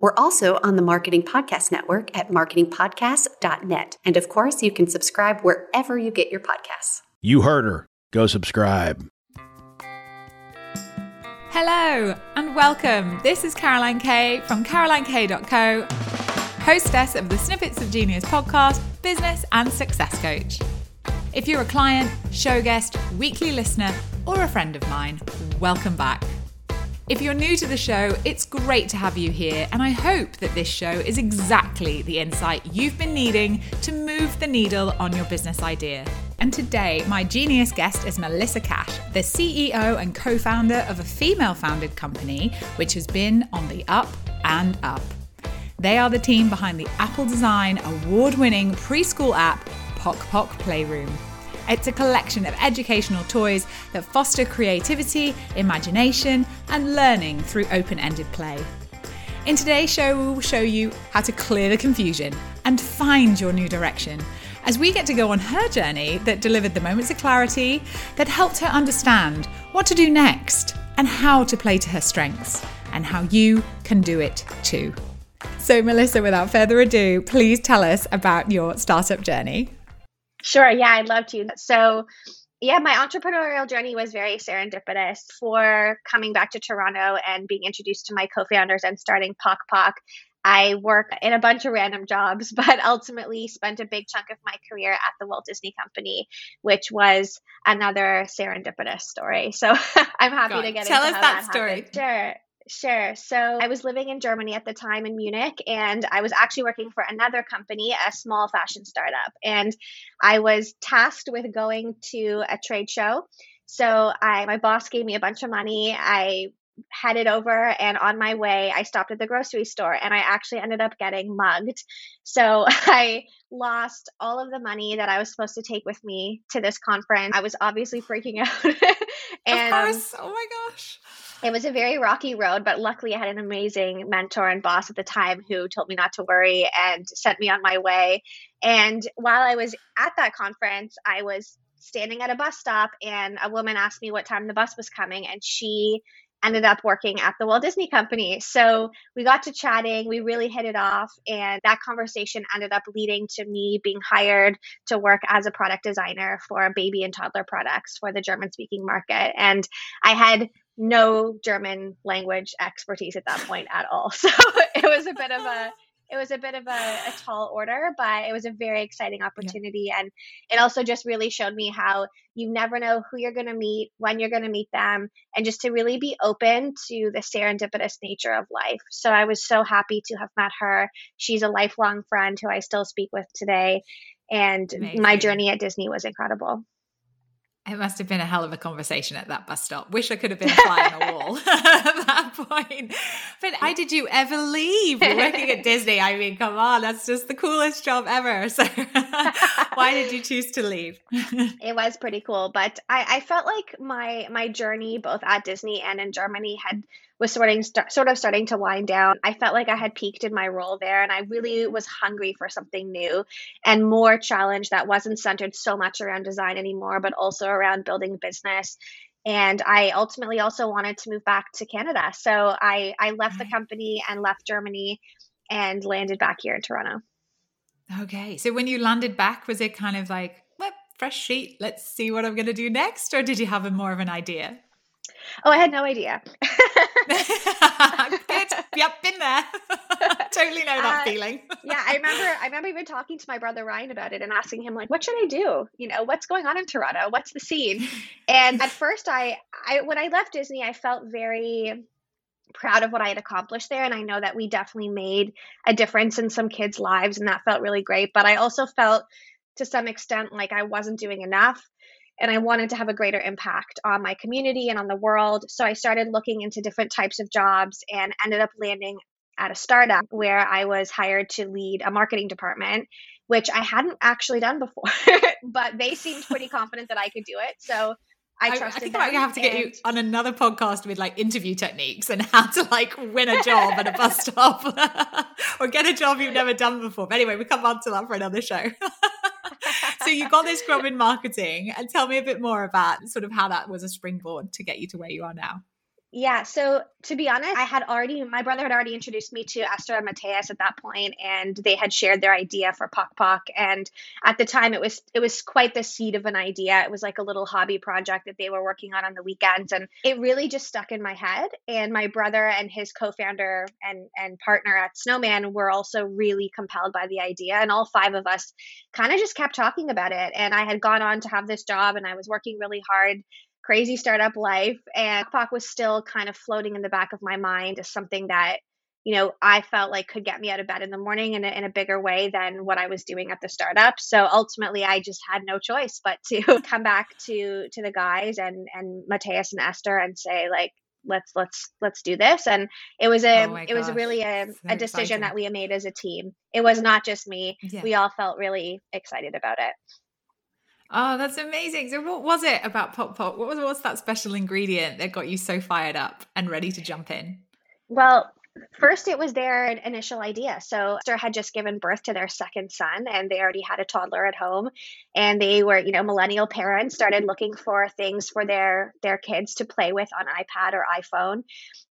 We're also on the Marketing Podcast Network at marketingpodcast.net. And of course, you can subscribe wherever you get your podcasts. You heard her. Go subscribe. Hello and welcome. This is Caroline K from carolinek.co, hostess of the Snippets of Genius podcast, business and success coach. If you're a client, show guest, weekly listener, or a friend of mine, welcome back. If you're new to the show, it's great to have you here, and I hope that this show is exactly the insight you've been needing to move the needle on your business idea. And today, my genius guest is Melissa Cash, the CEO and co-founder of a female-founded company, which has been on the up and up. They are the team behind the Apple Design award-winning preschool app, Pok Pok Playroom. It's a collection of educational toys that foster creativity, imagination, and learning through open-ended play. In today's show, we will show you how to clear the confusion and find your new direction, as we get to go on her journey that delivered the moments of clarity that helped her understand what to do next and how to play to her strengths, and how you can do it too. So Melissa, without further ado, please tell us about your startup journey. Sure. Yeah, I'd love to. So yeah, my entrepreneurial journey was very serendipitous. For coming back to Toronto and being introduced to my co-founders and starting Pok Pok, I work in a bunch of random jobs, but ultimately spent a big chunk of my career at the Walt Disney Company, which was another serendipitous story. So I'm happy to get into that story. Sure. So I was living in Germany at the time, in Munich, and I was actually working for another company, a small fashion startup. And I was tasked with going to a trade show. So my boss gave me a bunch of money. I headed over, and on my way, I stopped at the grocery store, and I actually ended up getting mugged. So I lost all of the money that I was supposed to take with me to this conference. I was obviously freaking out. And, of course. Oh my gosh. It was a very rocky road, but luckily I had an amazing mentor and boss at the time who told me not to worry and sent me on my way. And while I was at that conference, I was standing at a bus stop, and a woman asked me what time the bus was coming, and she ended up working at the Walt Disney Company. So we got to chatting, we really hit it off, and that conversation ended up leading to me being hired to work as a product designer for baby and toddler products for the German-speaking market. And I had no German language expertise at that point at all. So it was a bit of a tall order, but it was a very exciting opportunity. Yeah. And it also just really showed me how you never know who you're going to meet, when you're going to meet them, and just to really be open to the serendipitous nature of life. So I was so happy to have met her. She's a lifelong friend who I still speak with today. And amazing. My journey at Disney was incredible. It must have been a hell of a conversation at that bus stop. Wish I could have been a fly on a wall at that point. But how did you ever leave working at Disney? I mean, come on, that's just the coolest job ever. So why did you choose to leave? It was pretty cool. But I felt like my journey both at Disney and in Germany was sort of starting to wind down. I felt like I had peaked in my role there, and I really was hungry for something new and more challenge that wasn't centered so much around design anymore, but also around building business. And I ultimately also wanted to move back to Canada. So I left the company and left Germany and landed back here in Toronto. Okay. So when you landed back, was it kind of like, well, fresh sheet, let's see what I'm going to do next? Or did you have more of an idea? Oh, I had no idea. Good. Yep, been there. Totally know that feeling. Yeah, I remember even talking to my brother Ryan about it and asking him, like, what should I do? You know, what's going on in Toronto? What's the scene? And at first, I when I left Disney, I felt very proud of what I had accomplished there. And I know that we definitely made a difference in some kids' lives, and that felt really great. But I also felt, to some extent, like I wasn't doing enough. And I wanted to have a greater impact on my community and on the world. So I started looking into different types of jobs and ended up landing at a startup where I was hired to lead a marketing department, which I hadn't actually done before, but they seemed pretty confident that I could do it. So I trusted. I think I have to get you on another podcast with like interview techniques and how to like win a job at a bus stop or get a job you've never done before. But anyway, we come on to that for another show. So you got this job in marketing, and tell me a bit more about sort of how that was a springboard to get you to where you are now. Yeah. So to be honest, my brother had already introduced me to Esther and Mateus at that point, and they had shared their idea for Pok Pok. And at the time it was quite the seed of an idea. It was like a little hobby project that they were working on the weekends. And it really just stuck in my head. And my brother and his co-founder and partner at Snowman were also really compelled by the idea. And all five of us kind of just kept talking about it. And I had gone on to have this job, and I was working really hard, crazy startup life, and Pok Pok was still kind of floating in the back of my mind as something that, you know, I felt like could get me out of bed in the morning in a bigger way than what I was doing at the startup. So ultimately, I just had no choice but to come back to the guys and Mateus and Esther and say like, let's do this. And it was a decision that we made as a team. It was not just me. Yeah. We all felt really excited about it. Oh, that's amazing. So what was it about Pok Pok? What's that special ingredient that got you so fired up and ready to jump in? Well, first it was their initial idea. So Esther had just given birth to their second son, and they already had a toddler at home. And they were, you know, millennial parents, started looking for things for their kids to play with on iPad or iPhone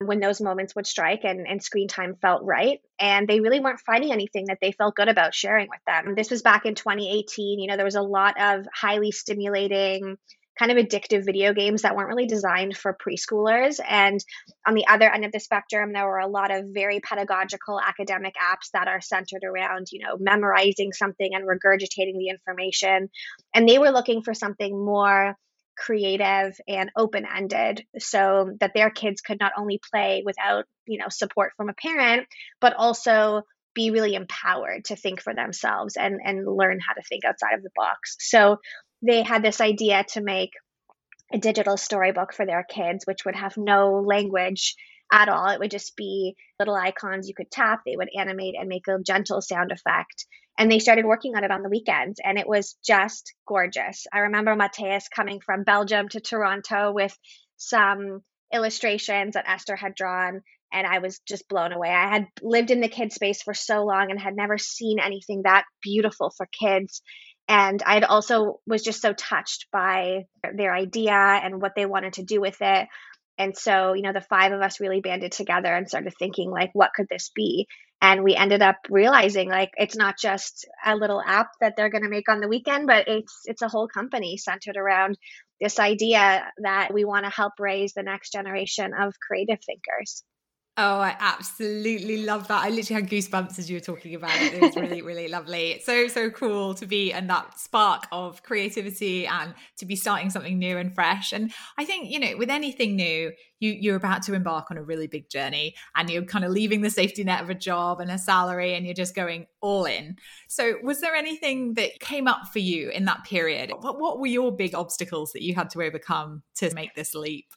when those moments would strike and screen time felt right. And they really weren't finding anything that they felt good about sharing with them. This was back in 2018. You know, there was a lot of highly stimulating, kind of addictive video games that weren't really designed for preschoolers. And on the other end of the spectrum, there were a lot of very pedagogical academic apps that are centered around, you know, memorizing something and regurgitating the information. And they were looking for something more creative and open-ended so that their kids could not only play without, you know, support from a parent, but also be really empowered to think for themselves and learn how to think outside of the box. So they had this idea to make a digital storybook for their kids, which would have no language at all. It would just be little icons you could tap. They would animate and make a gentle sound effect. And they started working on it on the weekends. And it was just gorgeous. I remember Mateus coming from Belgium to Toronto with some illustrations that Esther had drawn. And I was just blown away. I had lived in the kids space for so long and had never seen anything that beautiful for kids. And I'd also was just so touched by their idea and what they wanted to do with it. And so, you know, the five of us really banded together and started thinking like, what could this be? And we ended up realizing like, it's not just a little app that they're going to make on the weekend, but it's a whole company centered around this idea that we want to help raise the next generation of creative thinkers. Oh, I absolutely love that. I literally had goosebumps as you were talking about it. It was really, really lovely. It's so cool to be in that spark of creativity and to be starting something new and fresh. And I think, you know, with anything new, you're about to embark on a really big journey, and you're kind of leaving the safety net of a job and a salary, and you're just going all in. So was there anything that came up for you in that period? What were your big obstacles that you had to overcome to make this leap?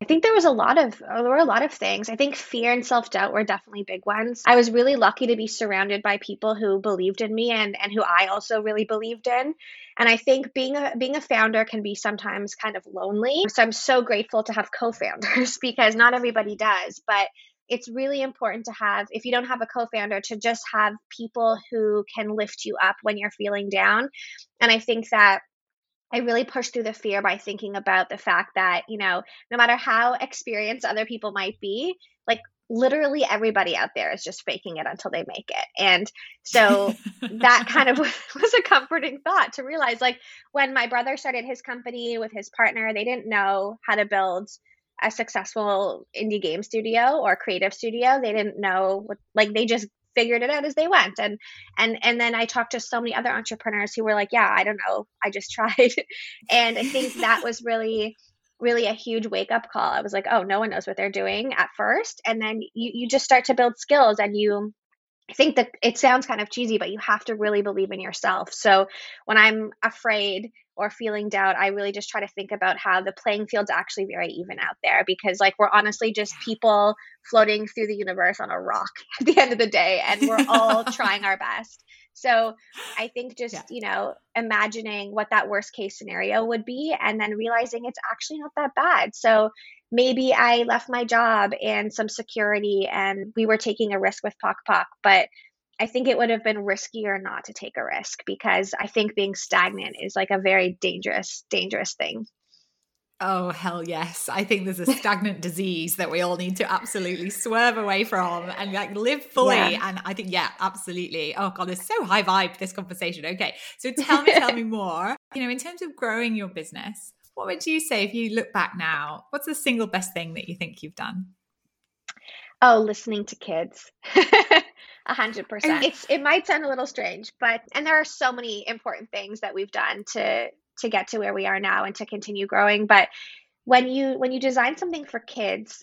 I think there were a lot of things. I think fear and self-doubt were definitely big ones. I was really lucky to be surrounded by people who believed in me and who I also really believed in. And I think being a founder can be sometimes kind of lonely. So I'm so grateful to have co-founders because not everybody does, but it's really important to have, if you don't have a co-founder, to just have people who can lift you up when you're feeling down. And I think that I really pushed through the fear by thinking about the fact that, you know, no matter how experienced other people might be, like literally everybody out there is just faking it until they make it. And so that kind of was a comforting thought to realize, like when my brother started his company with his partner, they didn't know how to build a successful indie game studio or creative studio. They didn't know they just figured it out as they went. And then I talked to so many other entrepreneurs who were like, yeah, I don't know, I just tried. And I think that was really, really a huge wake up call. I was like, oh, no one knows what they're doing at first. And then you just start to build skills, and you think that it sounds kind of cheesy, but you have to really believe in yourself. So when I'm afraid or feeling doubt, I really just try to think about how the playing field's actually very even out there, because like we're honestly just people floating through the universe on a rock at the end of the day, and we're all trying our best. So I think just, you know, imagining what that worst case scenario would be and then realizing it's actually not that bad. So maybe I left my job and some security and we were taking a risk with Pok Pok, but I think it would have been riskier not to take a risk, because I think being stagnant is like a very dangerous, dangerous thing. Oh, hell yes. I think there's a stagnant disease that we all need to absolutely swerve away from and like live fully. Yeah. And I think, yeah, absolutely. Oh God, it's so high vibe, this conversation. Okay. So tell me more, you know, in terms of growing your business, what would you say if you look back now, what's the single best thing that you think you've done? Oh, listening to kids. 100%. It might sound a little strange, but, and there are so many important things that we've done to get to where we are now and to continue growing. But when you design something for kids,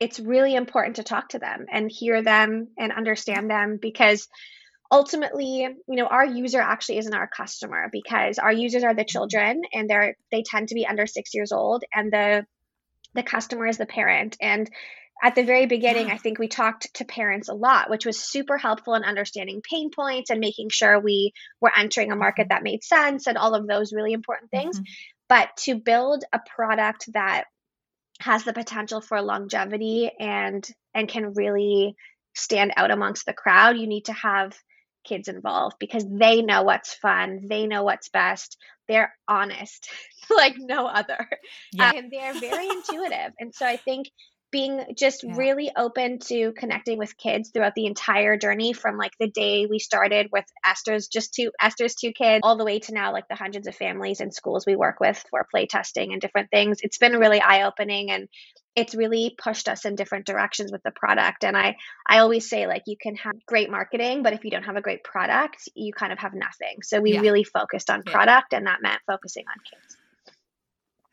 it's really important to talk to them and hear them and understand them, because ultimately, you know, our user actually isn't our customer, because our users are the children, and they tend to be under 6 years old, and the customer is the parent. And at the very beginning, I think we talked to parents a lot, which was super helpful in understanding pain points and making sure we were entering a market that made sense and all of those really important things. Mm-hmm. But to build a product that has the potential for longevity and can really stand out amongst the crowd, you need to have kids involved, because they know what's fun. They know what's best. They're honest like no other. Yeah. And they're very intuitive. And so I think being just really open to connecting with kids throughout the entire journey, from like the day we started with Esther's two kids, all the way to now, like the hundreds of families and schools we work with for play testing and different things. It's been really eye-opening, and it's really pushed us in different directions with the product. And I always say, like, you can have great marketing, but if you don't have a great product, you kind of have nothing. So we really focused on product, and that meant focusing on kids.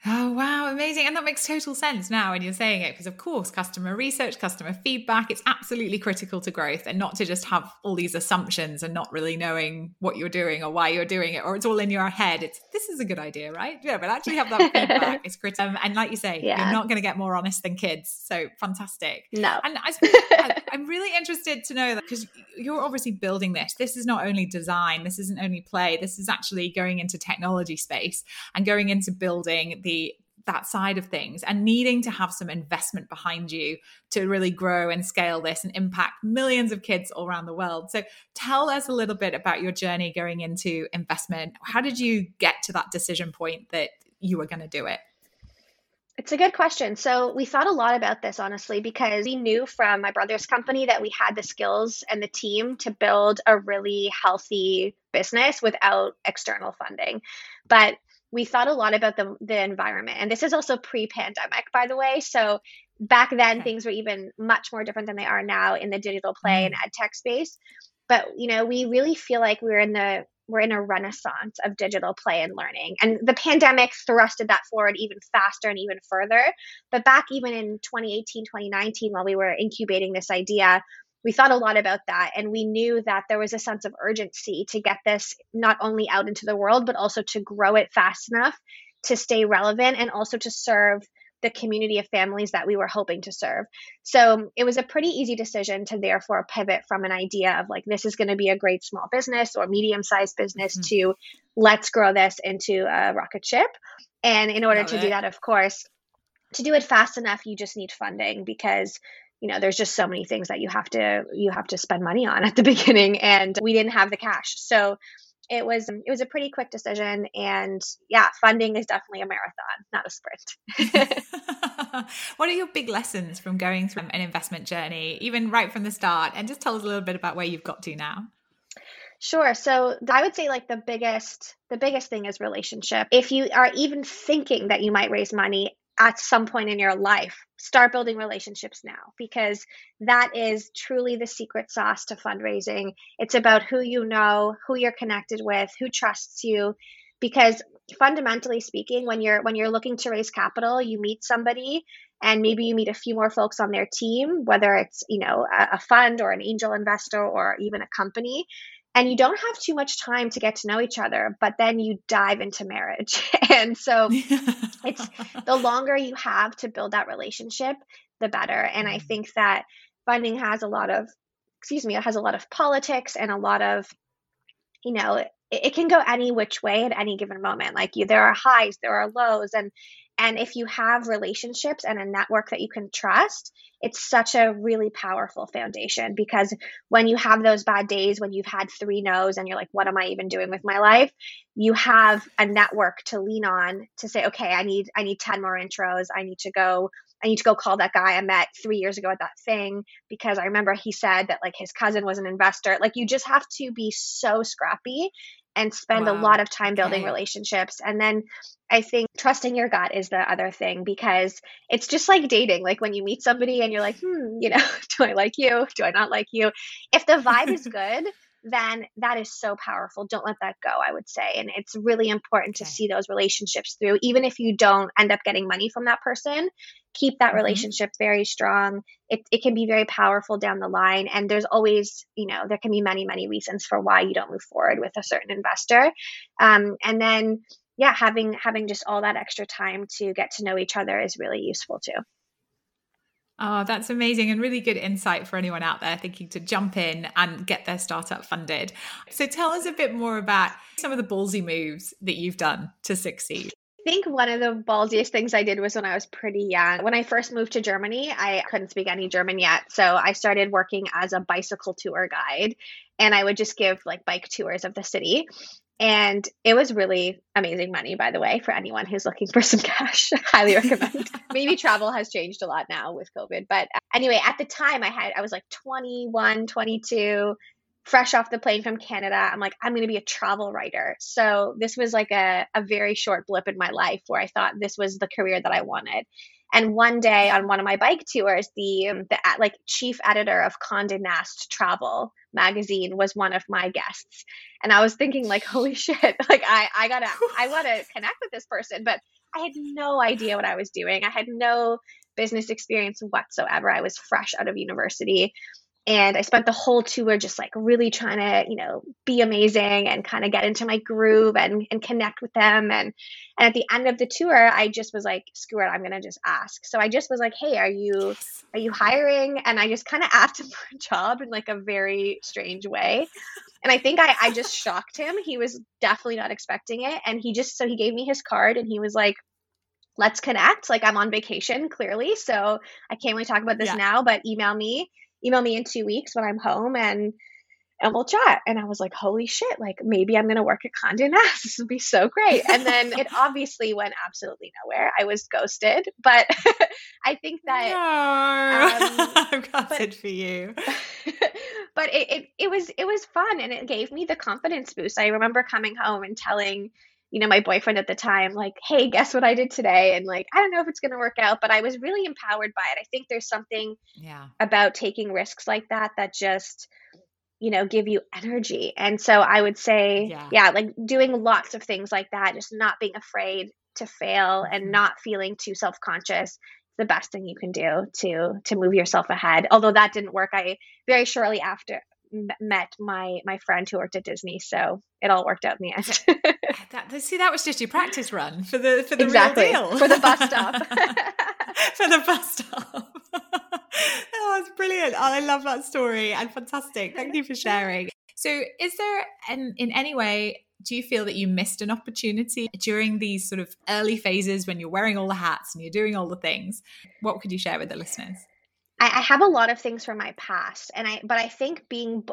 Oh, wow. Amazing. And that makes total sense now when you're saying it, because of course, customer research, customer feedback, it's absolutely critical to growth, and not to just have all these assumptions and not really knowing what you're doing or why you're doing it, or it's all in your head. It's, this is a good idea, right? Yeah, but actually have that feedback. It's critical. And like you say, you're not going to get more honest than kids. So fantastic. No. And I suppose I'm really interested to know that, because you're obviously building this. This is not only design. This isn't only play. This is actually going into technology space and going into building that side of things, and needing to have some investment behind you to really grow and scale this and impact millions of kids all around the world. So tell us a little bit about your journey going into investment. How did you get to that decision point that you were going to do it? It's a good question. So we thought a lot about this, honestly, because we knew from my brother's company that we had the skills and the team to build a really healthy business without external funding. But we thought a lot about the environment. And this is also pre-pandemic, by the way. So back then, things were even much more different than they are now in the digital play and ed tech space. But, you know, we really feel like we're in a renaissance of digital play and learning. And the pandemic thrusted that forward even faster and even further. But back even in 2018, 2019, while we were incubating this idea, we thought a lot about that, and we knew that there was a sense of urgency to get this not only out into the world, but also to grow it fast enough to stay relevant and also to serve the community of families that we were hoping to serve. So it was a pretty easy decision to therefore pivot from an idea of like, this is going to be a great small business or medium-sized business to let's grow this into a rocket ship. And in order to do that, of course, to do it fast enough, you just need funding, because you know, there's just so many things that you have to spend money on at the beginning, and we didn't have the cash. So it was a pretty quick decision, and yeah, funding is definitely a marathon, not a sprint. What are your big lessons from going through an investment journey, even right from the start? And just tell us a little bit about where you've got to now. Sure. So I would say like the biggest thing is relationship. If you are even thinking that you might raise money at some point in your life, start building relationships now, because that is truly the secret sauce to fundraising. It's about who you know, who you're connected with, who trusts you, because fundamentally speaking, when you're looking to raise capital, you meet somebody, and maybe you meet a few more folks on their team, whether it's, you know, a fund or an angel investor or even a company. And you don't have too much time to get to know each other, but then you dive into marriage. And so it's the longer you have to build that relationship, the better. And I think that funding has a lot of, it has a lot of politics and a lot of, you know, it can go any which way at any given moment. Like there are highs, there are lows. And if you have relationships and a network that you can trust, it's such a really powerful foundation, because when you have those bad days, when you've had 3 no's and you're like, what am I even doing with my life? You have a network to lean on to say, okay, I need 10 more intros. I need to go call that guy I met 3 years ago at that thing, because I remember he said that like his cousin was an investor. Like you just have to be so scrappy and spend a lot of time building relationships. And then I think trusting your gut is the other thing, because it's just like dating. Like when you meet somebody and you're like, you know, do I like you? Do I not like you? If the vibe is good, then that is so powerful. Don't let that go, I would say. And it's really important to see those relationships through. Even if you don't end up getting money from that person, keep that relationship very strong. It can be very powerful down the line. And there's always, you know, there can be many, many reasons for why you don't move forward with a certain investor. And then, yeah, having just all that extra time to get to know each other is really useful too. Oh, that's amazing, and really good insight for anyone out there thinking to jump in and get their startup funded. So tell us a bit more about some of the ballsy moves that you've done to succeed. I think one of the ballsiest things I did was when I was pretty young. When I first moved to Germany, I couldn't speak any German yet. So I started working as a bicycle tour guide, and I would just give like bike tours of the city. And it was really amazing money, by the way, for anyone who's looking for some cash. Highly recommend. Maybe travel has changed a lot now with COVID. But anyway, at the time I was like 21, 22, fresh off the plane from Canada. I'm like, I'm going to be a travel writer. So this was like a very short blip in my life where I thought this was the career that I wanted. And one day on one of my bike tours, the chief editor of Condé Nast Travel Magazine was one of my guests. And I was thinking like, holy shit, like I want to connect with this person. But I had no idea what I was doing. I had no business experience whatsoever. I was fresh out of university. And I spent the whole tour just like really trying to, you know, be amazing and kind of get into my groove and connect with them. And at the end of the tour, I just was like, screw it, I'm going to just ask. So I just was like, hey, are you hiring? And I just kind of asked him for a job in like a very strange way. And I think I just shocked him. He was definitely not expecting it. And he gave me his card and he was like, let's connect. Like I'm on vacation clearly. So I can't really talk about this now, but email me in 2 weeks when I'm home and we'll chat. And I was like, holy shit, like maybe I'm going to work at Condé Nast. This would be so great. And then it obviously went absolutely nowhere. I was ghosted, but I think that I'm ghosted for you. But it was fun, and it gave me the confidence boost. I remember coming home and telling, you know, my boyfriend at the time, like, hey, guess what I did today? And like, I don't know if it's going to work out, but I was really empowered by it. I think there's something about taking risks like that just, you know, give you energy. And so I would say, like doing lots of things like that, just not being afraid to fail and not feeling too self-conscious, the best thing you can do to move yourself ahead. Although that didn't work. I very shortly after met my friend who worked at Disney, so it all worked out in the end. That was just your practice run for the exactly. real deal. For the bus stop. For the bus stop. Oh, that's brilliant. Oh, I love that story, and fantastic. Thank you for sharing. So is there in any way, do you feel that you missed an opportunity during these sort of early phases when you're wearing all the hats and you're doing all the things? What could you share with the listeners? I have a lot of things from my past, but I think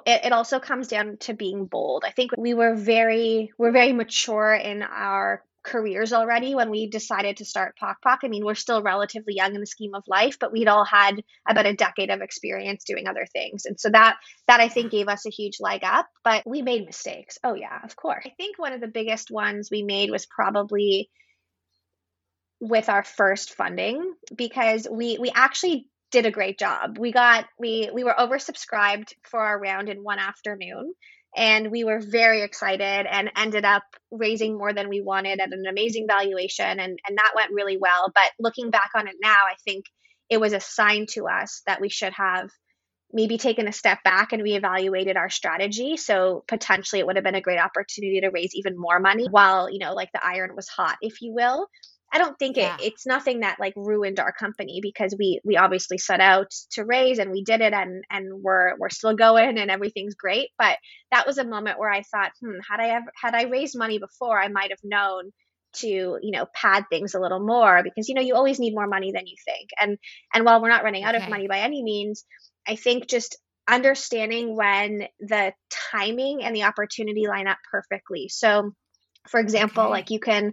it also comes down to being bold. I think we're very mature in our careers already when we decided to start Pok Pok. I mean, we're still relatively young in the scheme of life, but we'd all had about a decade of experience doing other things. And so that I think gave us a huge leg up, but we made mistakes. Oh yeah, of course. I think one of the biggest ones we made was probably with our first funding, because we actually did a great job. We were oversubscribed for our round in one afternoon, and we were very excited and ended up raising more than we wanted at an amazing valuation. And that went really well. But looking back on it now, I think it was a sign to us that we should have maybe taken a step back and reevaluated our strategy. So potentially it would have been a great opportunity to raise even more money while, you know, like the iron was hot, if you will. I don't think it's nothing that like ruined our company, because we obviously set out to raise and we did it, and we're still going and everything's great. But that was a moment where I thought, had I raised money before, I might have known to, you know, pad things a little more, because, you know, you always need more money than you think. And while we're not running out of money by any means, I think just understanding when the timing and the opportunity line up perfectly. So for example, like you can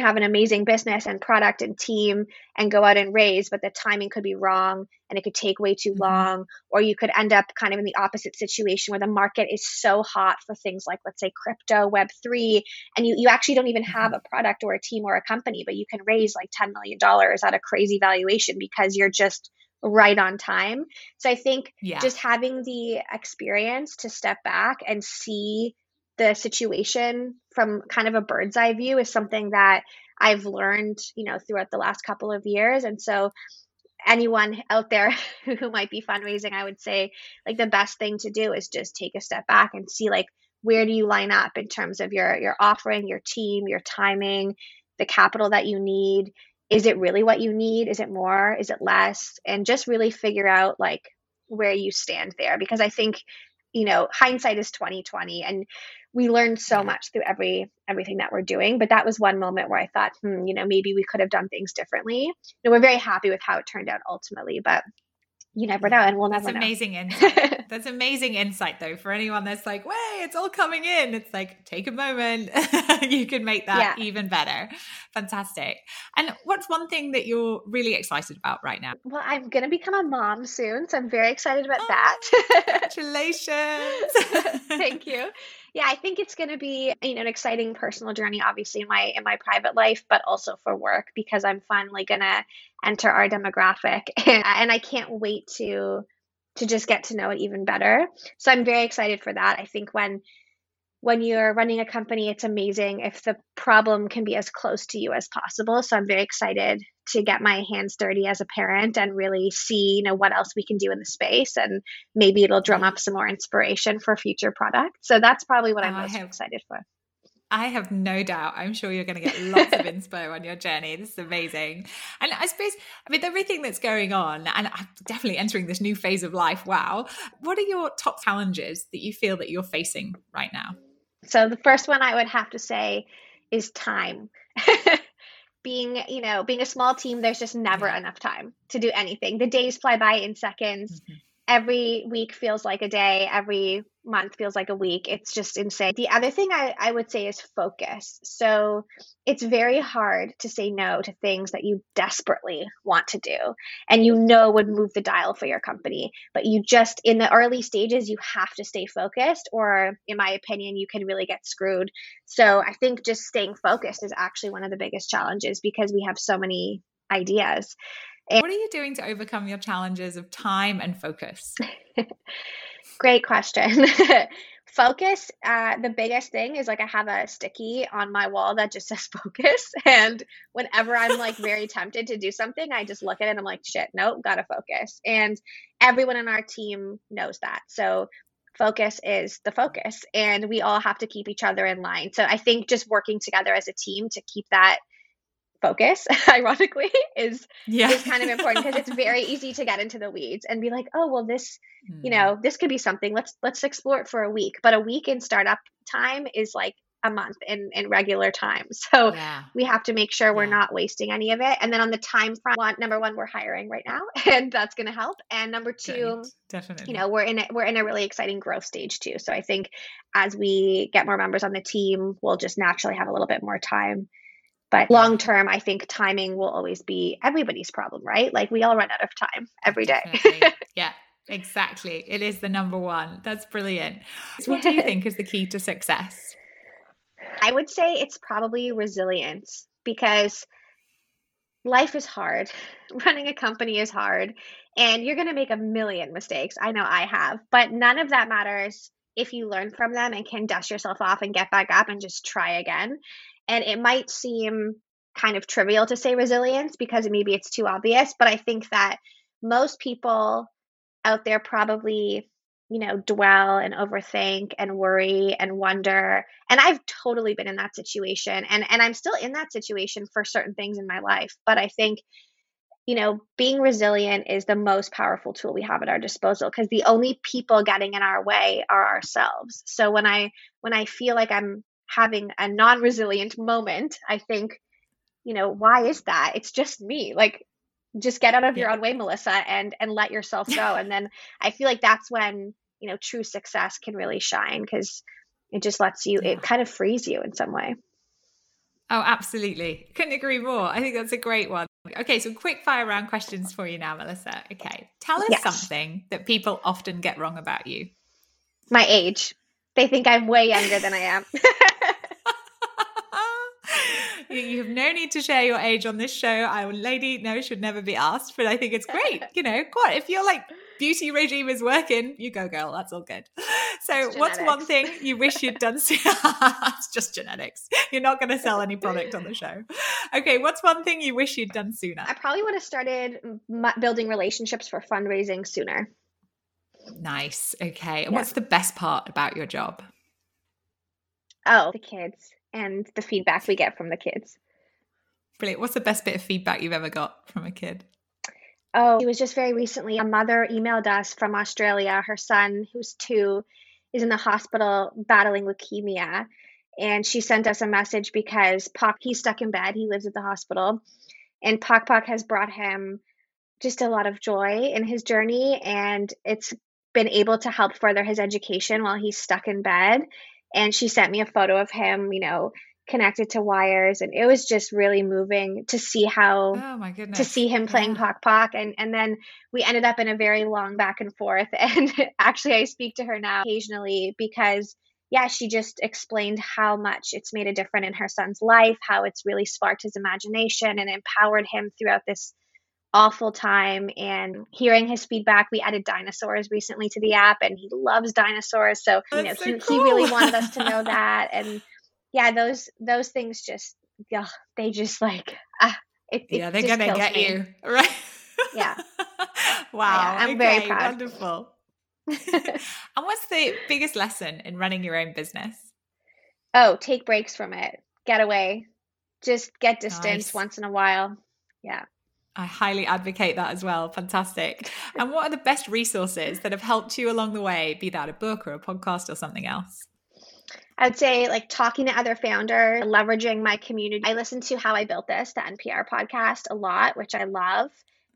have an amazing business and product and team and go out and raise, but the timing could be wrong and it could take way too long, or you could end up kind of in the opposite situation where the market is so hot for things like, let's say, crypto, Web3, and you actually don't even have a product or a team or a company, but you can raise like $10 million at a crazy valuation because you're just right on time. So I think just having the experience to step back and see the situation from kind of a bird's eye view is something that I've learned, you know, throughout the last couple of years. And so anyone out there who might be fundraising, I would say like the best thing to do is just take a step back and see like, where do you line up in terms of your offering, your team, your timing, the capital that you need? Is it really what you need? Is it more? Is it less? And just really figure out like where you stand there, because I think, you know, hindsight is 20/20, and we learned so much through everything that we're doing. But that was one moment where I thought, you know, maybe we could have done things differently. You know, we're very happy with how it turned out ultimately, but you never know, and we'll never know. That's amazing insight. That's amazing insight, though, for anyone that's like, "Way, it's all coming in." It's like, take a moment. You can make that even better. Fantastic. And what's one thing that you're really excited about right now? Well, I'm going to become a mom soon, so I'm very excited about that. Congratulations. Thank you. Yeah, I think it's going to be, you know, an exciting personal journey, obviously in my private life, but also for work, because I'm finally going to enter our demographic, and I can't wait to just get to know it even better. So I'm very excited for that. I think when you're running a company, it's amazing if the problem can be as close to you as possible. So I'm very excited to get my hands dirty as a parent and really see, you know, what else we can do in the space, and maybe it'll drum up some more inspiration for future products. So that's probably what I'm most excited for. I have no doubt. I'm sure you're going to get lots of inspo on your journey. This is amazing. And I suppose, I mean, everything that's going on, and I'm definitely entering this new phase of life. Wow. What are your top challenges that you feel that you're facing right now? So the first one I would have to say is time. Being a small team, there's just never enough time to do anything. The days fly by in seconds. Every week feels like a day. Every month feels like a week. It's just insane. The other thing I would say is focus. So it's very hard to say no to things that you desperately want to do and you know would move the dial for your company. But you just, in the early stages, you have to stay focused, or in my opinion, you can really get screwed. So I think just staying focused is actually one of the biggest challenges, because we have so many ideas. What are you doing to overcome your challenges of time and focus? Great question. Focus, the biggest thing is like I have a sticky on my wall that just says focus. And whenever I'm like very tempted to do something, I just look at it and I'm like, shit, nope, gotta focus. And everyone on our team knows that. So focus is the focus, and we all have to keep each other in line. So I think just working together as a team to keep that focus, ironically, is kind of important, because it's very easy to get into the weeds and be like, oh, well, this, you know, this could be something. Let's explore it for a week. But a week in startup time is like a month in regular time. So we have to make sure we're not wasting any of it. And then on the time front, number one, we're hiring right now, and that's going to help. And number two, definitely, you know, we're in a really exciting growth stage too. So I think as we get more members on the team, we'll just naturally have a little bit more time. But long term, I think timing will always be everybody's problem, right? Like we all run out of time every day. Yeah, exactly. It is the number one. That's brilliant. So what do you think is the key to success? I would say it's probably resilience, because life is hard. Running a company is hard, and you're going to make a million mistakes. I know I have, but none of that matters if you learn from them and can dust yourself off and get back up and just try again. And it might seem kind of trivial to say resilience because maybe it's too obvious, but I think that most people out there probably, you know, dwell and overthink and worry and wonder. And I've totally been in that situation. And I'm still in that situation for certain things in my life. But I think, you know, being resilient is the most powerful tool we have at our disposal, because the only people getting in our way are ourselves. So when I feel like I'm having a non-resilient moment, I think, you know, why is that? It's just me. Like, just get out of your own way, Melissa, and let yourself go. And then I feel like that's when, you know, true success can really shine, because it just lets you, it kind of frees you in some way. Oh, absolutely. Couldn't agree more. I think that's a great one. Okay, so quick fire round questions for you now, Melissa. Okay, tell us something that people often get wrong about you. My age. They think I'm way younger than I am. You have no need to share your age on this show. I, lady, no, should never be asked, but I think it's great. You know, what if your like beauty regime is working? You go, girl. That's all good. So what's one thing you wish you'd done sooner? It's just genetics. You're not going to sell any product on the show. Okay, what's one thing you wish you'd done sooner? I probably would have started building relationships for fundraising sooner. Nice. Okay. And what's the best part about your job? Oh, the kids. And the feedback we get from the kids. Brilliant. What's the best bit of feedback you've ever got from a kid? Oh, it was just very recently. A mother emailed us from Australia. Her son, who's 2, is in the hospital battling leukemia. And she sent us a message because Pok, he's stuck in bed. He lives at the hospital. And Pok Pok has brought him just a lot of joy in his journey. And it's been able to help further his education while he's stuck in bed. And she sent me a photo of him, you know, connected to wires. And it was just really moving to see how, oh my goodness, to see him playing Pok Pok. And then we ended up in a very long back and forth. And actually, I speak to her now occasionally because, yeah, she just explained how much it's made a difference in her son's life, how it's really sparked his imagination and empowered him throughout this awful time. And hearing his feedback, we added dinosaurs recently to the app, and he loves dinosaurs, so you know, he really wanted us to know that. And yeah, those things just they just like they're gonna get me. You right. Yeah. Wow. Yeah, I'm very proud. Wonderful. And what's the biggest lesson in running your own business? Oh, take breaks from it. Get away. Just get distance once in a while. Yeah, I highly advocate that as well. Fantastic. And what are the best resources that have helped you along the way, be that a book or a podcast or something else? I would say like talking to other founders, leveraging my community. I listen to How I Built This, the NPR podcast, a lot, which I love.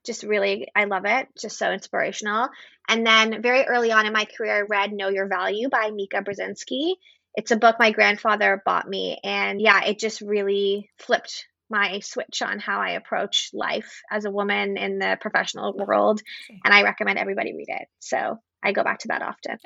Just really, I love it. Just so inspirational. And then very early on in my career, I read Know Your Value by Mika Brzezinski. It's a book my grandfather bought me. And yeah, it just really flipped my switch on how I approach life as a woman in the professional world. And I recommend everybody read it. So I go back to that often.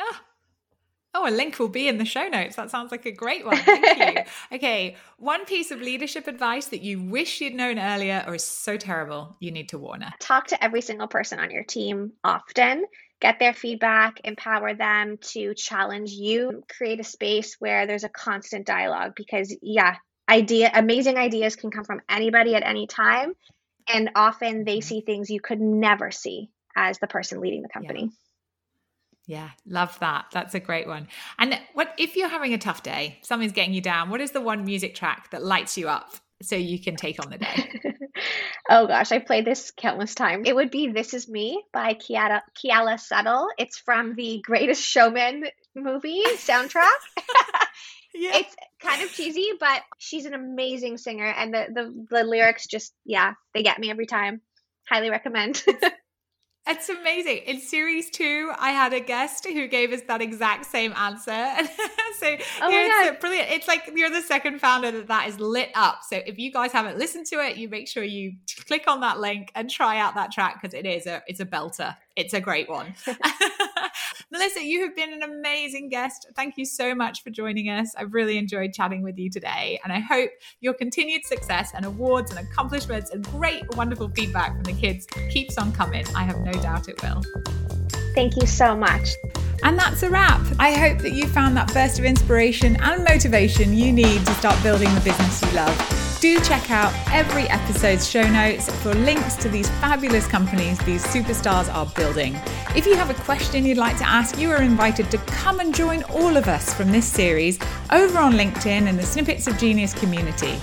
Oh, a link will be in the show notes. That sounds like a great one. Thank you. Okay. One piece of leadership advice that you wish you'd known earlier or is so terrible you need to warn her. Talk to every single person on your team often. Get their feedback, empower them to challenge you, create a space where there's a constant dialogue because amazing ideas can come from anybody at any time. And often they see things you could never see as the person leading the company. Yeah, love that. That's a great one. And what if you're having a tough day, something's getting you down, what is the one music track that lights you up so you can take on the day? Oh gosh, I played this countless times. It would be This Is Me by Keala Settle. It's from the Greatest Showman movie soundtrack. Yeah. It's kind of cheesy, but she's an amazing singer, and the lyrics just, they get me every time. Highly recommend. It's amazing. In series 2, I had a guest who gave us that exact same answer. So it's brilliant. It's like you're the second founder that is lit up. So if you guys haven't listened to it, you make sure you click on that link and try out that track because it's a belter. It's a great one. Melissa, you have been an amazing guest. Thank you so much for joining us. I've really enjoyed chatting with you today. And I hope your continued success and awards and accomplishments and great, wonderful feedback from the kids keeps on coming. I have no doubt it will. Thank you so much. And that's a wrap. I hope that you found that burst of inspiration and motivation you need to start building the business you love. do check out every episode's show notes for links to these fabulous companies these superstars are building. If you have a question you'd like to ask, you are invited to come and join all of us from this series over on LinkedIn in the Snippets of Genius community.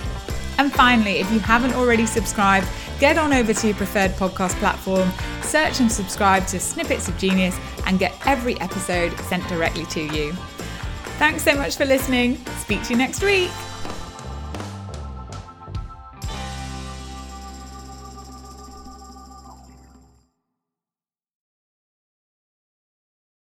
And finally, if you haven't already subscribed, get on over to your preferred podcast platform, search and subscribe to Snippets of Genius, and get every episode sent directly to you. Thanks so much for listening. Speak to you next week.